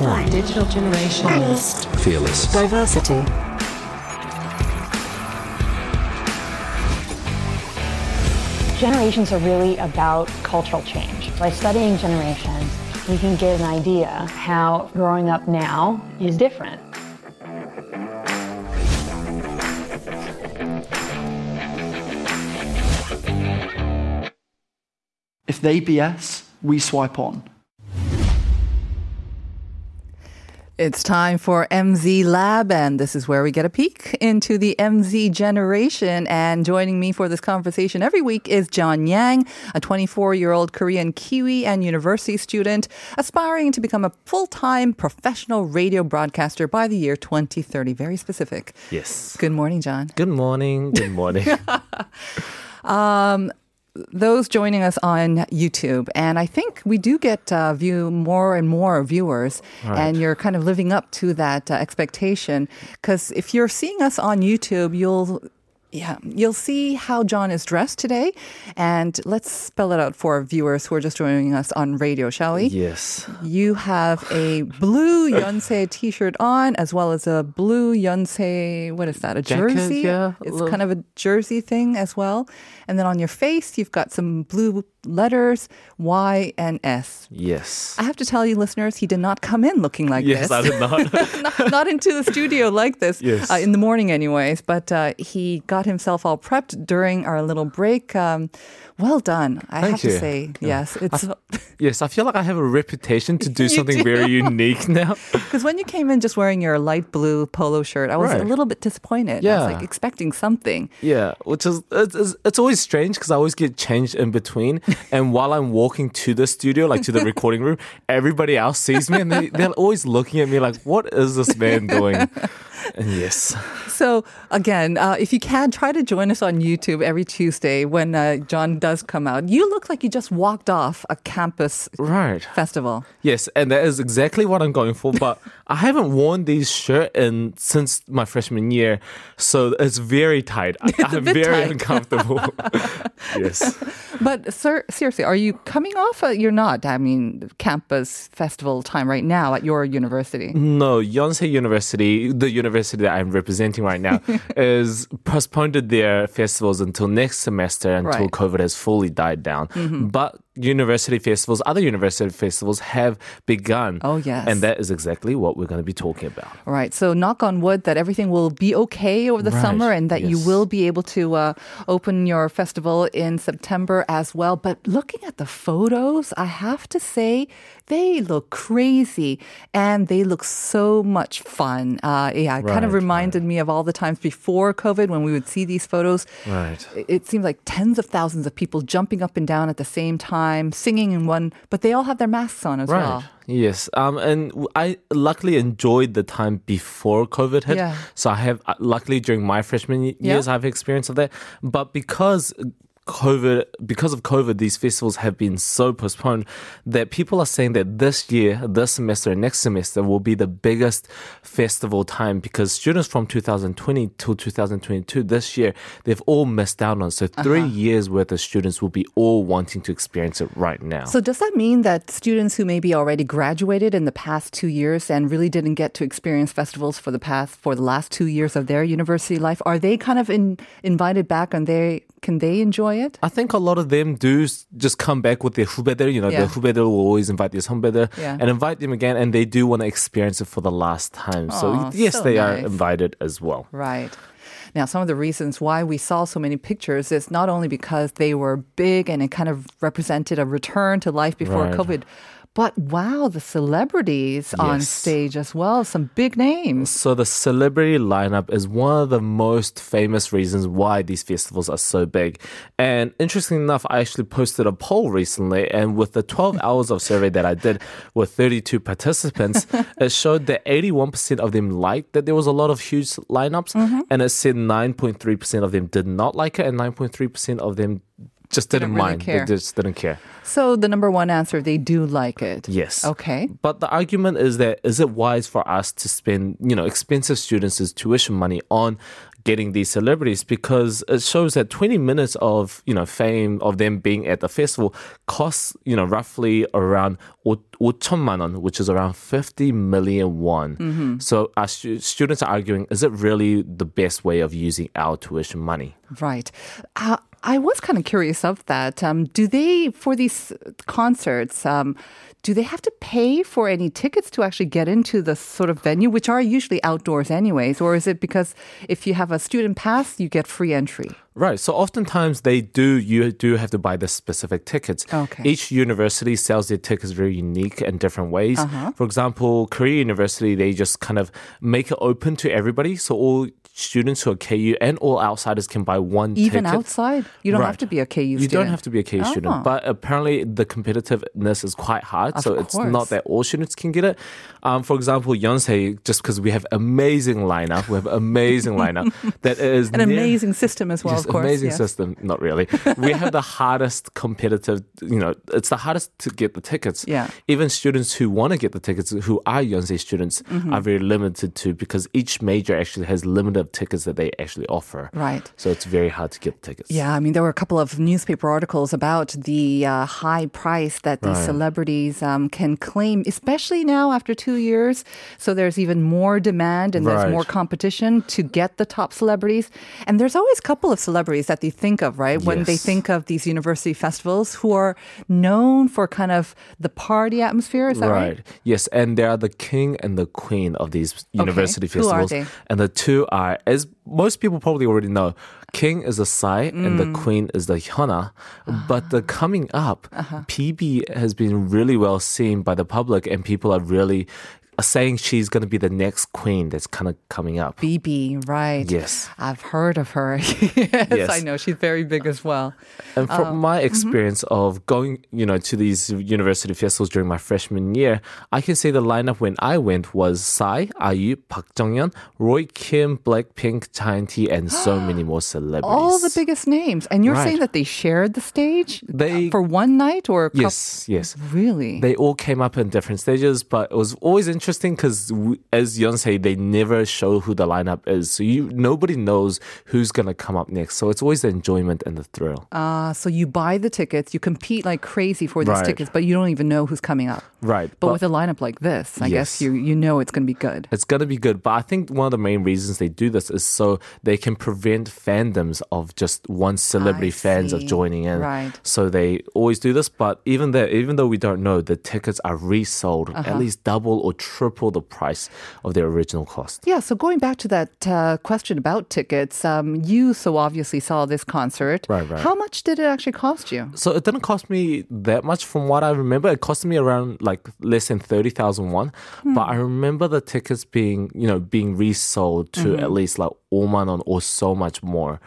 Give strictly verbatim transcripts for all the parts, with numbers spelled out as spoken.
Unified digital generation. Honest. Fearless. Diversity. Generations are really about cultural change. By studying generations, you can get an idea how growing up now is different. If they B S, we swipe on. It's time for M Z Lab, and this is where we get a peek into the M Z generation. And joining me for this conversation every week is John Yang, a twenty-four-year-old Korean Kiwi and university student aspiring to become a full-time professional radio broadcaster by the year twenty thirty. Very specific. Yes. Good morning, John. Good morning. Good morning. um... Those joining us on YouTube, and I think we do get uh, view more and more viewers, right. And you're kind of living up to that uh, expectation, because if you're seeing us on YouTube, you'll yeah you'll see how John is dressed today, and let's spell it out for our viewers who are just joining us on radio, shall we? Yes. You have a blue Yonsei t-shirt on, as well as a blue Yonsei, what is that, a jacket, jersey? Yeah, it's kind of a jersey thing as well. And then on your face, you've got some blue letters, Y and S. Yes. I have to tell you, listeners, he did not come in looking like yes, this. Yes, I did not. not. Not into the studio like this, yes. uh, in the morning anyways, but uh, he got himself all prepped during our little break. Um, well done, I Thank have you. to say. Yeah. Yes. It's. I, yes, I feel like I have a reputation to do something do. very unique now. Because when you came in just wearing your light blue polo shirt, I was right. a little bit disappointed. Yeah. I was like expecting something. Yeah, which is, it's, it's always strange because I always get changed in between. And while I'm walking to the studio, like to the recording room, everybody else sees me and they, they're always looking at me like, what is this man doing? And yes. So again, uh, if you can, try to join us on YouTube every Tuesday when uh, John does come out. You look like you just walked off a campus right. festival. Yes, and that is exactly what I'm going for. But I haven't worn these shirts in, since my freshman year, so it's very tight. I, it's I'm very tight. uncomfortable. Yes. But sir, seriously, are you coming off? Or you're not. I mean, campus festival time right now at your university. No, Yonsei University, the university. University that I'm representing right now is postponed their festivals until next semester until right. COVID has fully died down. Mm-hmm. But university festivals, other university festivals have begun. Oh, yes. And that is exactly what we're going to be talking about. Right. So knock on wood that everything will be okay over the right. summer and that yes. you will be able to uh, open your festival in September as well. But looking at the photos, I have to say they look crazy and they look so much fun. Uh, yeah, it right, kind of reminded right. me of all the times before COVID when we would see these photos. Right. It seemed like tens of thousands of people jumping up and down at the same time, singing in one, but they all have their masks on as right. well. Yes, um, and I luckily enjoyed the time before COVID hit. Yeah. So I have, luckily during my freshman years, yeah. I have experience of that. But because COVID, because of COVID, these festivals have been so postponed that people are saying that this year, this semester, next semester will be the biggest festival time because students from two thousand twenty till two thousand twenty-two, this year, they've all missed out on. So three uh-huh. years worth of students will be all wanting to experience it right now. So does that mean that students who maybe already graduated in the past two years and really didn't get to experience festivals for the past, for the last two years of their university life, are they kind of in, invited back and they, can they enjoy it? I think a lot of them do just come back with their 후배들. You know, yeah. the 후배들 will always invite their 선배들 yeah. and invite them again, and they do want to experience it for the last time. Aww, so yes, so they nice. are invited as well. Right. Now, some of the reasons why we saw so many pictures is not only because they were big and it kind of represented a return to life before right. COVID, but wow, the celebrities yes. on stage as well, some big names. So the celebrity lineup is one of the most famous reasons why these festivals are so big. And interestingly enough, I actually posted a poll recently, and with the twelve hours of survey that I did with thirty-two participants, it showed that eighty-one percent of them liked that there was a lot of huge lineups, mm-hmm. and it said nine point three percent of them did not like it, and nine point three percent of them just didn't, didn't really mind. Care. They just didn't care. So the number one answer, they do like it. Yes. Okay. But the argument is that is it wise for us to spend, you know, expensive students' tuition money on getting these celebrities, because it shows that twenty minutes of, you know, fame of them being at the festival costs, you know, roughly around 오천만 원, which is around fifty million won. Mm-hmm. So our stu- students are arguing, is it really the best way of using our tuition money? Right. Uh, I was kind of curious of that. Um, do they, for these concerts, um, do they have to pay for any tickets to actually get into the sort of venue, which are usually outdoors anyways? Or is it because if you have a student pass, you get free entry? Right. So oftentimes they do, you do have to buy the specific tickets. Okay. Each university sells their tickets very unique and different ways. Uh-huh. For example, Korea University, they just kind of make it open to everybody. So all students who are K U and all outsiders can buy one Even ticket. Even outside? You don't right. have to be a K U you student. You don't have to be a K U oh. student. But apparently the competitiveness is quite hard. Of so course. It's not that all students can get it. Um, for example, Yonsei, just because we have amazing lineup, we have amazing lineup. that is An near- amazing system as well. Yes. Of course, amazing yes. system. Not really. We have the hardest competitive, you know, it's the hardest to get the tickets. Yeah. Even students who want to get the tickets, who are Yonsei students, mm-hmm. are very limited to, because each major actually has limited tickets that they actually offer. Right. So it's very hard to get tickets. Yeah, I mean, there were a couple of newspaper articles about the uh, high price that these right. celebrities um, can claim, especially now after two years. So there's even more demand and right. there's more competition to get the top celebrities. And there's always a couple of celebrities celebrities that they think of, right? Yes. When they think of these university festivals, who are known for kind of the party atmosphere, is that right? right? Yes, and they are the king and the queen of these university okay. festivals. Who are they? And the two are, as most people probably already know, king is the Psy mm. and the queen is the Hyuna. Uh-huh. But the coming up, uh-huh. P B has been really well seen by the public, and people are really saying she's going to be the next queen that's kind of coming up. B B, right. Yes. I've heard of her. yes, yes, I know. She's very big as well. And from um, my experience mm-hmm. of going, you know, to these university festivals during my freshman year, I can say the lineup when I went was Psy, I U, Park Jong-yeon, Roy Kim, Blackpink, T N T, and so many more celebrities. All the biggest names. And you're right. saying that they shared the stage they, for one night or a couple? Yes, yes. Really? They all came up in different stages, but it was always interesting. Interesting because as Yonsei, they never show who the lineup is. So you nobody knows who's going to come up next. So it's always the enjoyment and the thrill. Ah, uh, so you buy the tickets, you compete like crazy for these right. tickets, but you don't even know who's coming up. Right. But, but with a lineup like this, I yes. guess you you know it's going to be good. It's going to be good. But I think one of the main reasons they do this is so they can prevent fandoms of just one celebrity I fans see. Of joining in. Right. So they always do this. But even there, even though we don't know, the tickets are resold uh-huh. at least double or triple. triple the price of their original cost. Yeah, so going back to that uh, question about tickets, um, you so obviously saw this concert. Right, right. How much did it actually cost you? So it didn't cost me that much. From what I remember, it cost me around like less than thirty thousand won. Hmm. But I remember the tickets being, you know, being resold to mm-hmm. at least like 오만 원 or so much more.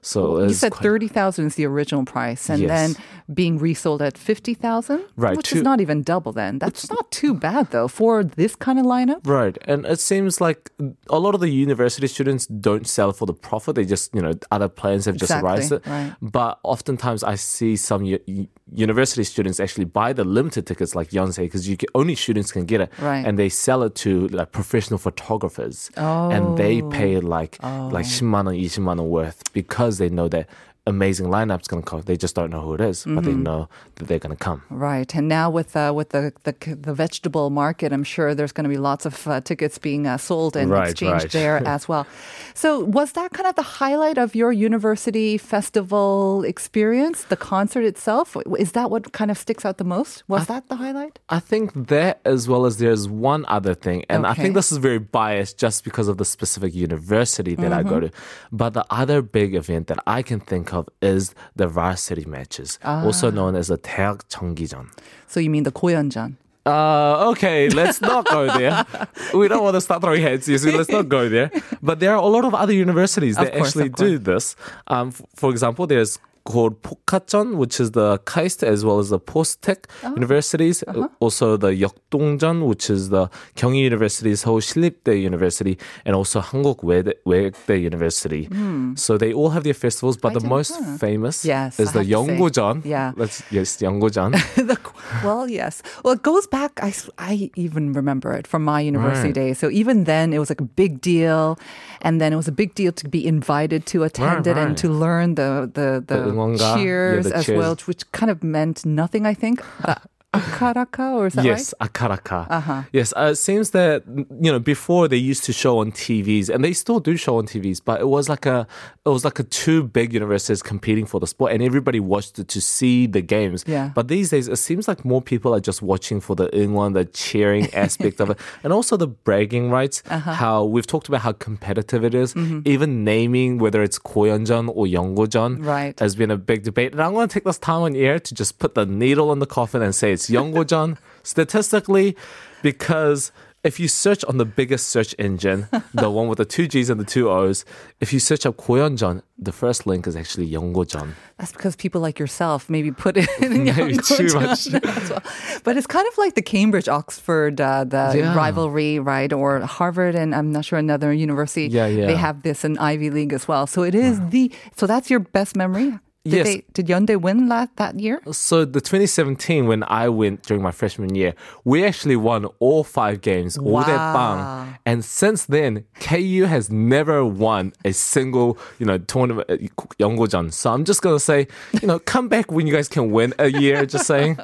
So you said thirty thousand is the original price, and yes. then being resold at fifty thousand, right, which two, is not even double. Then that's not too bad though for this kind of lineup, right? And it seems like a lot of the university students don't sell for the profit; they just, you know, other plans have just exactly, raised it. Right. But oftentimes, I see some u- university students actually buy the limited tickets, like Yonsei, because you can, only students can get it, right. and they sell it to like professional photographers, oh. and they pay like oh. like 십만 원, 이십만 원 worth because. They know that amazing lineup's going to come. They just don't know who it is, mm-hmm. but they know that they're going to come. Right. And now with uh, with the, the the vegetable market, I'm sure there's going to be lots of uh, tickets being uh, sold and right, exchanged right. there as well. So was that kind of the highlight of your university festival experience, the concert itself? Is that what kind of sticks out the most? Was th- that the highlight? I think that, as well as there's one other thing, and okay. I think this is very biased just because of the specific university that mm-hmm. I go to. But the other big event that I can think of is the varsity matches, ah. also known as the Taeyeon Jeonggijeon. So you mean the Goyeonjeon? Uh, okay, let's not go there. We don't want to start throwing heads, so let's not go there. But there are a lot of other universities that course, actually do this. Um, f- for example, there's called Pokhacheon, which is the KAIST as well as the POSTECH uh-huh. universities. Uh-huh. Also the Yeokdongjeon, which is the Kyunghee University, Seoul Sillip University, and also Hanguk Waeday University. Mm. So they all have their festivals, but I the most know. famous yes, is I the Yeonggojeon. Yeah. Let's, yes, Yeonggojeon. Well, yes. Well, it goes back, I, I even remember it from my university right. days. So even then, it was like a big deal. And then it was a big deal to be invited to attend right, it right. and to learn the, the, the, the cheers yeah, the as cheers. well, which kind of meant nothing, I think. Uh, Akaraka, or is that yes, right? Akaraka. Uh-huh. Yes, uh, it seems that, you know, before they used to show on T Vs, and they still do show on T Vs, but it was like a, it was like a two big universities competing for the sport, and everybody watched it to see the games. Yeah. But these days, it seems like more people are just watching for the 응원, the cheering aspect of it, and also the bragging rights, uh-huh. how we've talked about how competitive it is, mm-hmm. even naming whether it's Goyeonjeon or Yeonggojeon right. has been a big debate. And I'm going to take this time on air to just put the needle in the coffin and say, it's Yeonggojeon statistically, because if you search on the biggest search engine, the one with the two G's and the two O's, if you search up Goyeonjeon, the first link is actually Yeonggojeon. That's because people like yourself maybe put it in maybe too much. Well. But it's kind of like the Cambridge-Oxford uh, the yeah. rivalry, right? Or Harvard and I'm not sure another university. Yeah, yeah. They have this in Ivy League as well. So it is wow. the so that's your best memory. Did yes. They, did Yonsei win last, that year? So the twenty seventeen, when I went during my freshman year, we actually won all five games, all wow. that bang. And since then, K U has never won a single, you know, tournament, Yeonggojeon. So I'm just going to say, you know, come back when you guys can win a year, just saying,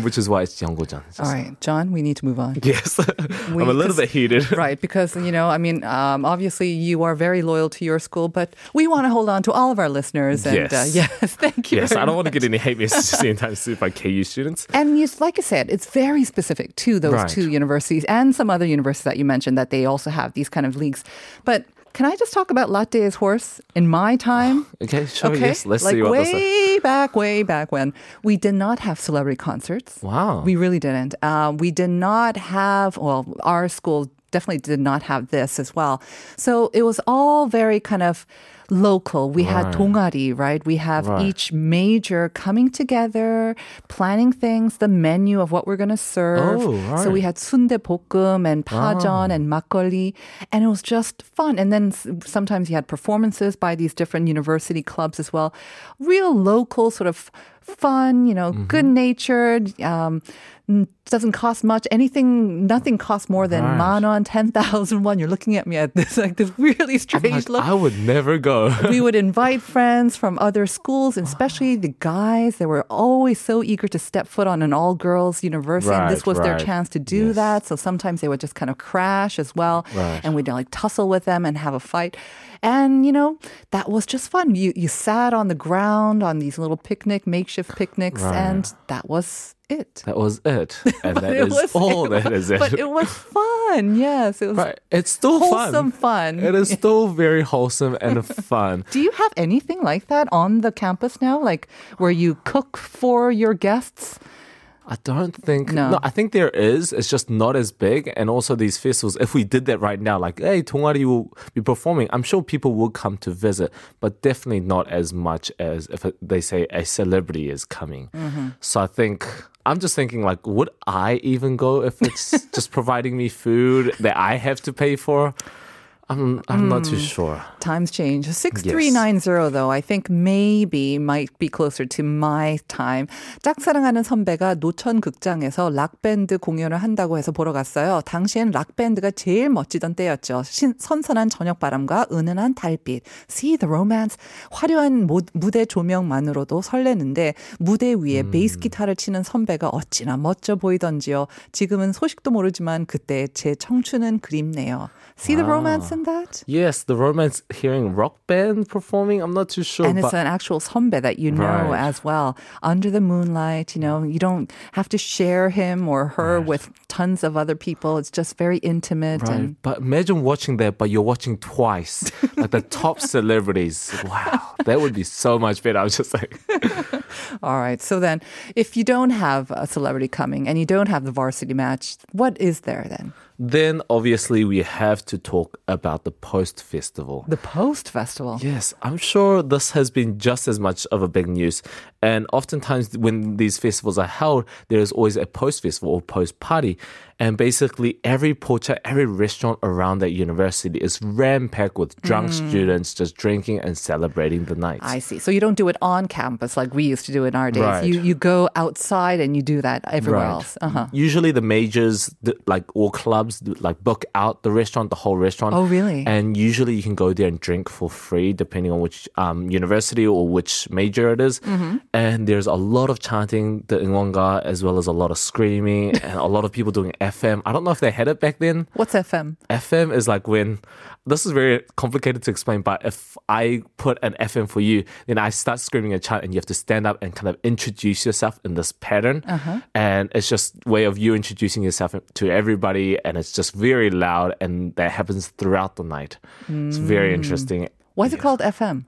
which is why it's Yeonggojeon. All right, John, we need to move on. Yes, we, I'm a little bit heated. Right, because, you know, I mean, um, obviously you are very loyal to your school, but we want to hold on to all of our listeners. And, yes. Uh, yeah. Thank you. Yes, I don't much. want to get any hate messages anytime soon by K U students. And you, like I said, it's very specific to those right. two universities and some other universities that you mentioned that they also have these kind of leagues. But can I just talk about Latte's horse in my time? Okay, sure. Okay? Yes, let's like see what this is. Way back, way back when. We did not have celebrity concerts. Wow. We really didn't. Uh, we did not have, well, our school definitely did not have this as well. So it was all very kind of local. We right. had 동아리, right? We have right. each major coming together, planning things, the menu of what we're going to serve. Oh, right. So we had sundaebbokkeum and pajeon oh. and makgeolli, and it was just fun. And then sometimes you had performances by these different university clubs as well. Real local sort of fun, you know, mm-hmm. good-natured, um, doesn't cost much. Anything, nothing costs more than right. man on ten thousand won. You're looking at me at this, like this really strange like, look. I would never go. We would invite friends from other schools, and especially the guys. They were always so eager to step foot on an all-girls university. Right, and this was right. their chance to do yes. that. So sometimes they would just kind of crash as well. Right. And we'd like tussle with them and have a fight. And, you know, that was just fun. You you sat on the ground on these little picnic, makeshift picnics, right. and that was it. That was it. And that it is was, all that was, is it. But it was fun. Yes. It was right. It's still wholesome fun. fun. It is still very wholesome and fun. Do you have anything like that on the campus now? Like where you cook for your guests? I don't think... No. no. I think there is. It's just not as big. And also these festivals, if we did that right now, like, hey, 동아리 will be performing, I'm sure people will come to visit, but definitely not as much as if they say a celebrity is coming. Mm-hmm. So I think... I'm just thinking, like, would I even go if it's just providing me food that I have to pay for? I'm, I'm mm. not too sure. Times change. six three nine zero, yes. though, I think maybe might be closer to my time. 짝사랑하는 선배가 노천 극장에서 락밴드 공연을 한다고 해서 보러 갔어요. 당시엔 락밴드가 제일 멋지던 때였죠. 신, 선선한 저녁바람과 은은한 달빛. See the romance. 화려한 모, 무대 조명만으로도 설레는데 무대 위에 음. 베이스 기타를 치는 선배가 어찌나 멋져 보이던지요. 지금은 소식도 모르지만 그때 제 청춘은 그립네요. See the 아. romance in that? Yes, the romance hearing rock band performing. I'm not too sure. And it's an actual 선배 that you know right. as well. Under the moonlight, you know, you don't have to share him or her right. with tons of other people. It's just very intimate. Right. And but imagine watching that, but you're watching twice. Like the top celebrities. Wow. That would be so much better. I was just like... All right. So then, if you don't have a celebrity coming and you don't have the varsity match, what is there then? Then obviously we have to talk about the Post Festival. The Post Festival? Yes, I'm sure this has been just as much of a big news. And oftentimes when these festivals are held, there is always a Post Festival or Post Party. And basically every pocha, every restaurant around that university is rampacked with drunk mm. students just drinking and celebrating the night. I see. So you don't do it on campus like we used to do in our days. Right. You you go outside and you do that everywhere right. else. Uh-huh. Usually the majors, like all clubs, like book out the restaurant, the whole restaurant. Oh, really? And usually you can go there and drink for free depending on which um, university or which major it is. Mm-hmm. And there's a lot of chanting, the Engonga, as well as a lot of screaming and a lot of people doing F M. I don't know if they had it back then. What's F M? F M is like when, this is very complicated to explain, but if I put an F M for you, then I start screaming a chant and you have to stand up and kind of introduce yourself in this pattern. Uh-huh. And it's just a way of you introducing yourself to everybody, and it's just very loud, and that happens throughout the night. Mm. It's very interesting. Why is it yeah. called F M?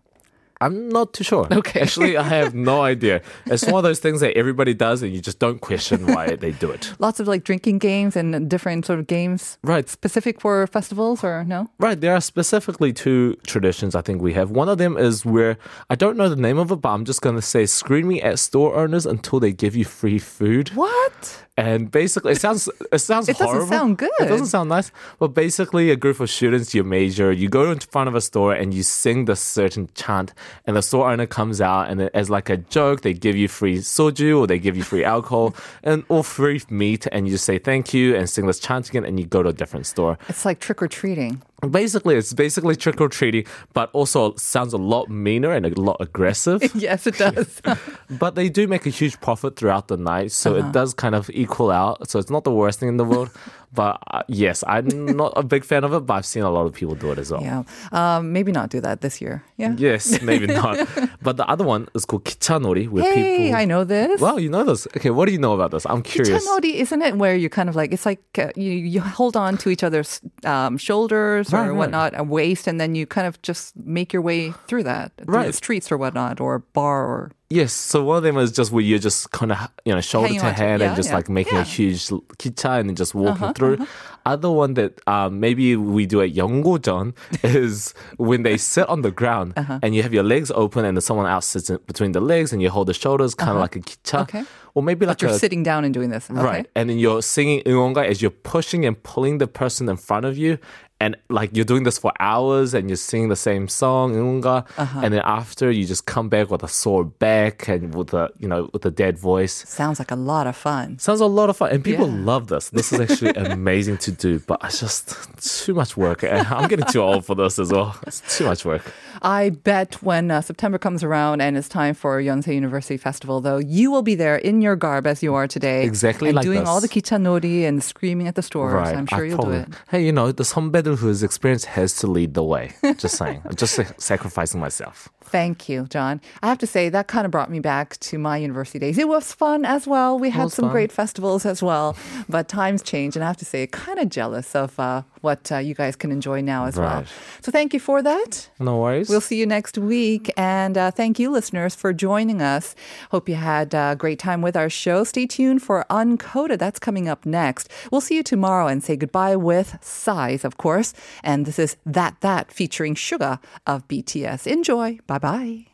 I'm not too sure. Okay. Actually, I have no idea. It's one of those things that everybody does and you just don't question why they do it. Lots of like drinking games and different sort of games. Right. Specific for festivals or no? Right. There are specifically two traditions I think we have. One of them is where, I don't know the name of it, but I'm just going to say screaming at store owners until they give you free food. What? And basically, it sounds it sounds it horrible. It doesn't sound good. It doesn't sound nice. But basically, a group of students, your major, you go in front of a store and you sing this certain chant, and the store owner comes out, and as like a joke, they give you free soju or they give you free alcohol and or free meat, and you just say thank you and sing this chant again, and you go to a different store. It's like trick or treating. Basically, it's basically trick or treating, but also sounds a lot meaner and a lot aggressive. Yes, it does. But they do make a huge profit throughout the night, so uh-huh. it does kind of equal out. So it's not the worst thing in the world. But uh, yes, I'm not a big fan of it, but I've seen a lot of people do it as well. Yeah, um, maybe not do that this year. Yeah. Yes, maybe not. But the other one is called Kichanori. Where hey, people... I know this. Wow, you know this. Okay, what do you know about this? I'm curious. Kichanori, isn't it where you kind of like, it's like uh, you, you hold on to each other's um, shoulders right, or right. whatnot, a waist, and then you kind of just make your way through that, through right. the streets or whatnot, or bar or... Yes, so one of them is just where you're just kind of, you know, shoulder Hanging to hand yeah, and just yeah. like making yeah. a huge kicha and then just walking uh-huh, through. Uh-huh. Other one that um, maybe we do at Yeongojeon is when they sit on the ground uh-huh. and you have your legs open and then someone else sits in between the legs and you hold the shoulders kind of uh-huh. like a kicha. Okay. Or maybe like but you're a, sitting down and doing this. Okay. Right. And then you're singing 응원가 as you're pushing and pulling the person in front of you. And like you're doing this for hours and you're singing the same song, 응원가. Uh-huh. And then after you just come back with a sore back and with a, you know, with a dead voice. Sounds like a lot of fun. Sounds a lot of fun. And people yeah. love this. This is actually amazing to do, but it's just too much work. And I'm getting too old for this as well. It's too much work. I bet when uh, September comes around and it's time for Yonsei University Festival, though, you will be there in your garb as you are today. Exactly and like doing this. All the kichanori and screaming at the stores. Right. I'm sure I you'll probably, do it. Hey, you know, the 선배들 whose experience has to lead the way. Just saying. I'm just sacrificing myself. Thank you, John. I have to say, that kind of brought me back to my university days. It was fun as well. We had some fun. Great festivals as well. But times change, and I have to say, kind of jealous of uh, what uh, you guys can enjoy now as right. well. So thank you for that. No worries. We'll see you next week. And uh, thank you, listeners, for joining us. Hope you had a great time with our show. Stay tuned for Uncoded. That's coming up next. We'll see you tomorrow and say goodbye with Psy, of course. And this is That That featuring Suga of B T S. Enjoy. Bye-bye.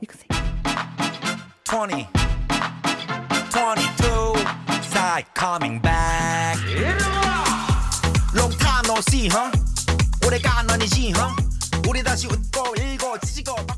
You can sing. twenty, twenty-two, Psy coming back. Long time no see, huh? 오래간 아니지, huh? 우리 다시 웃고 읽고 찢고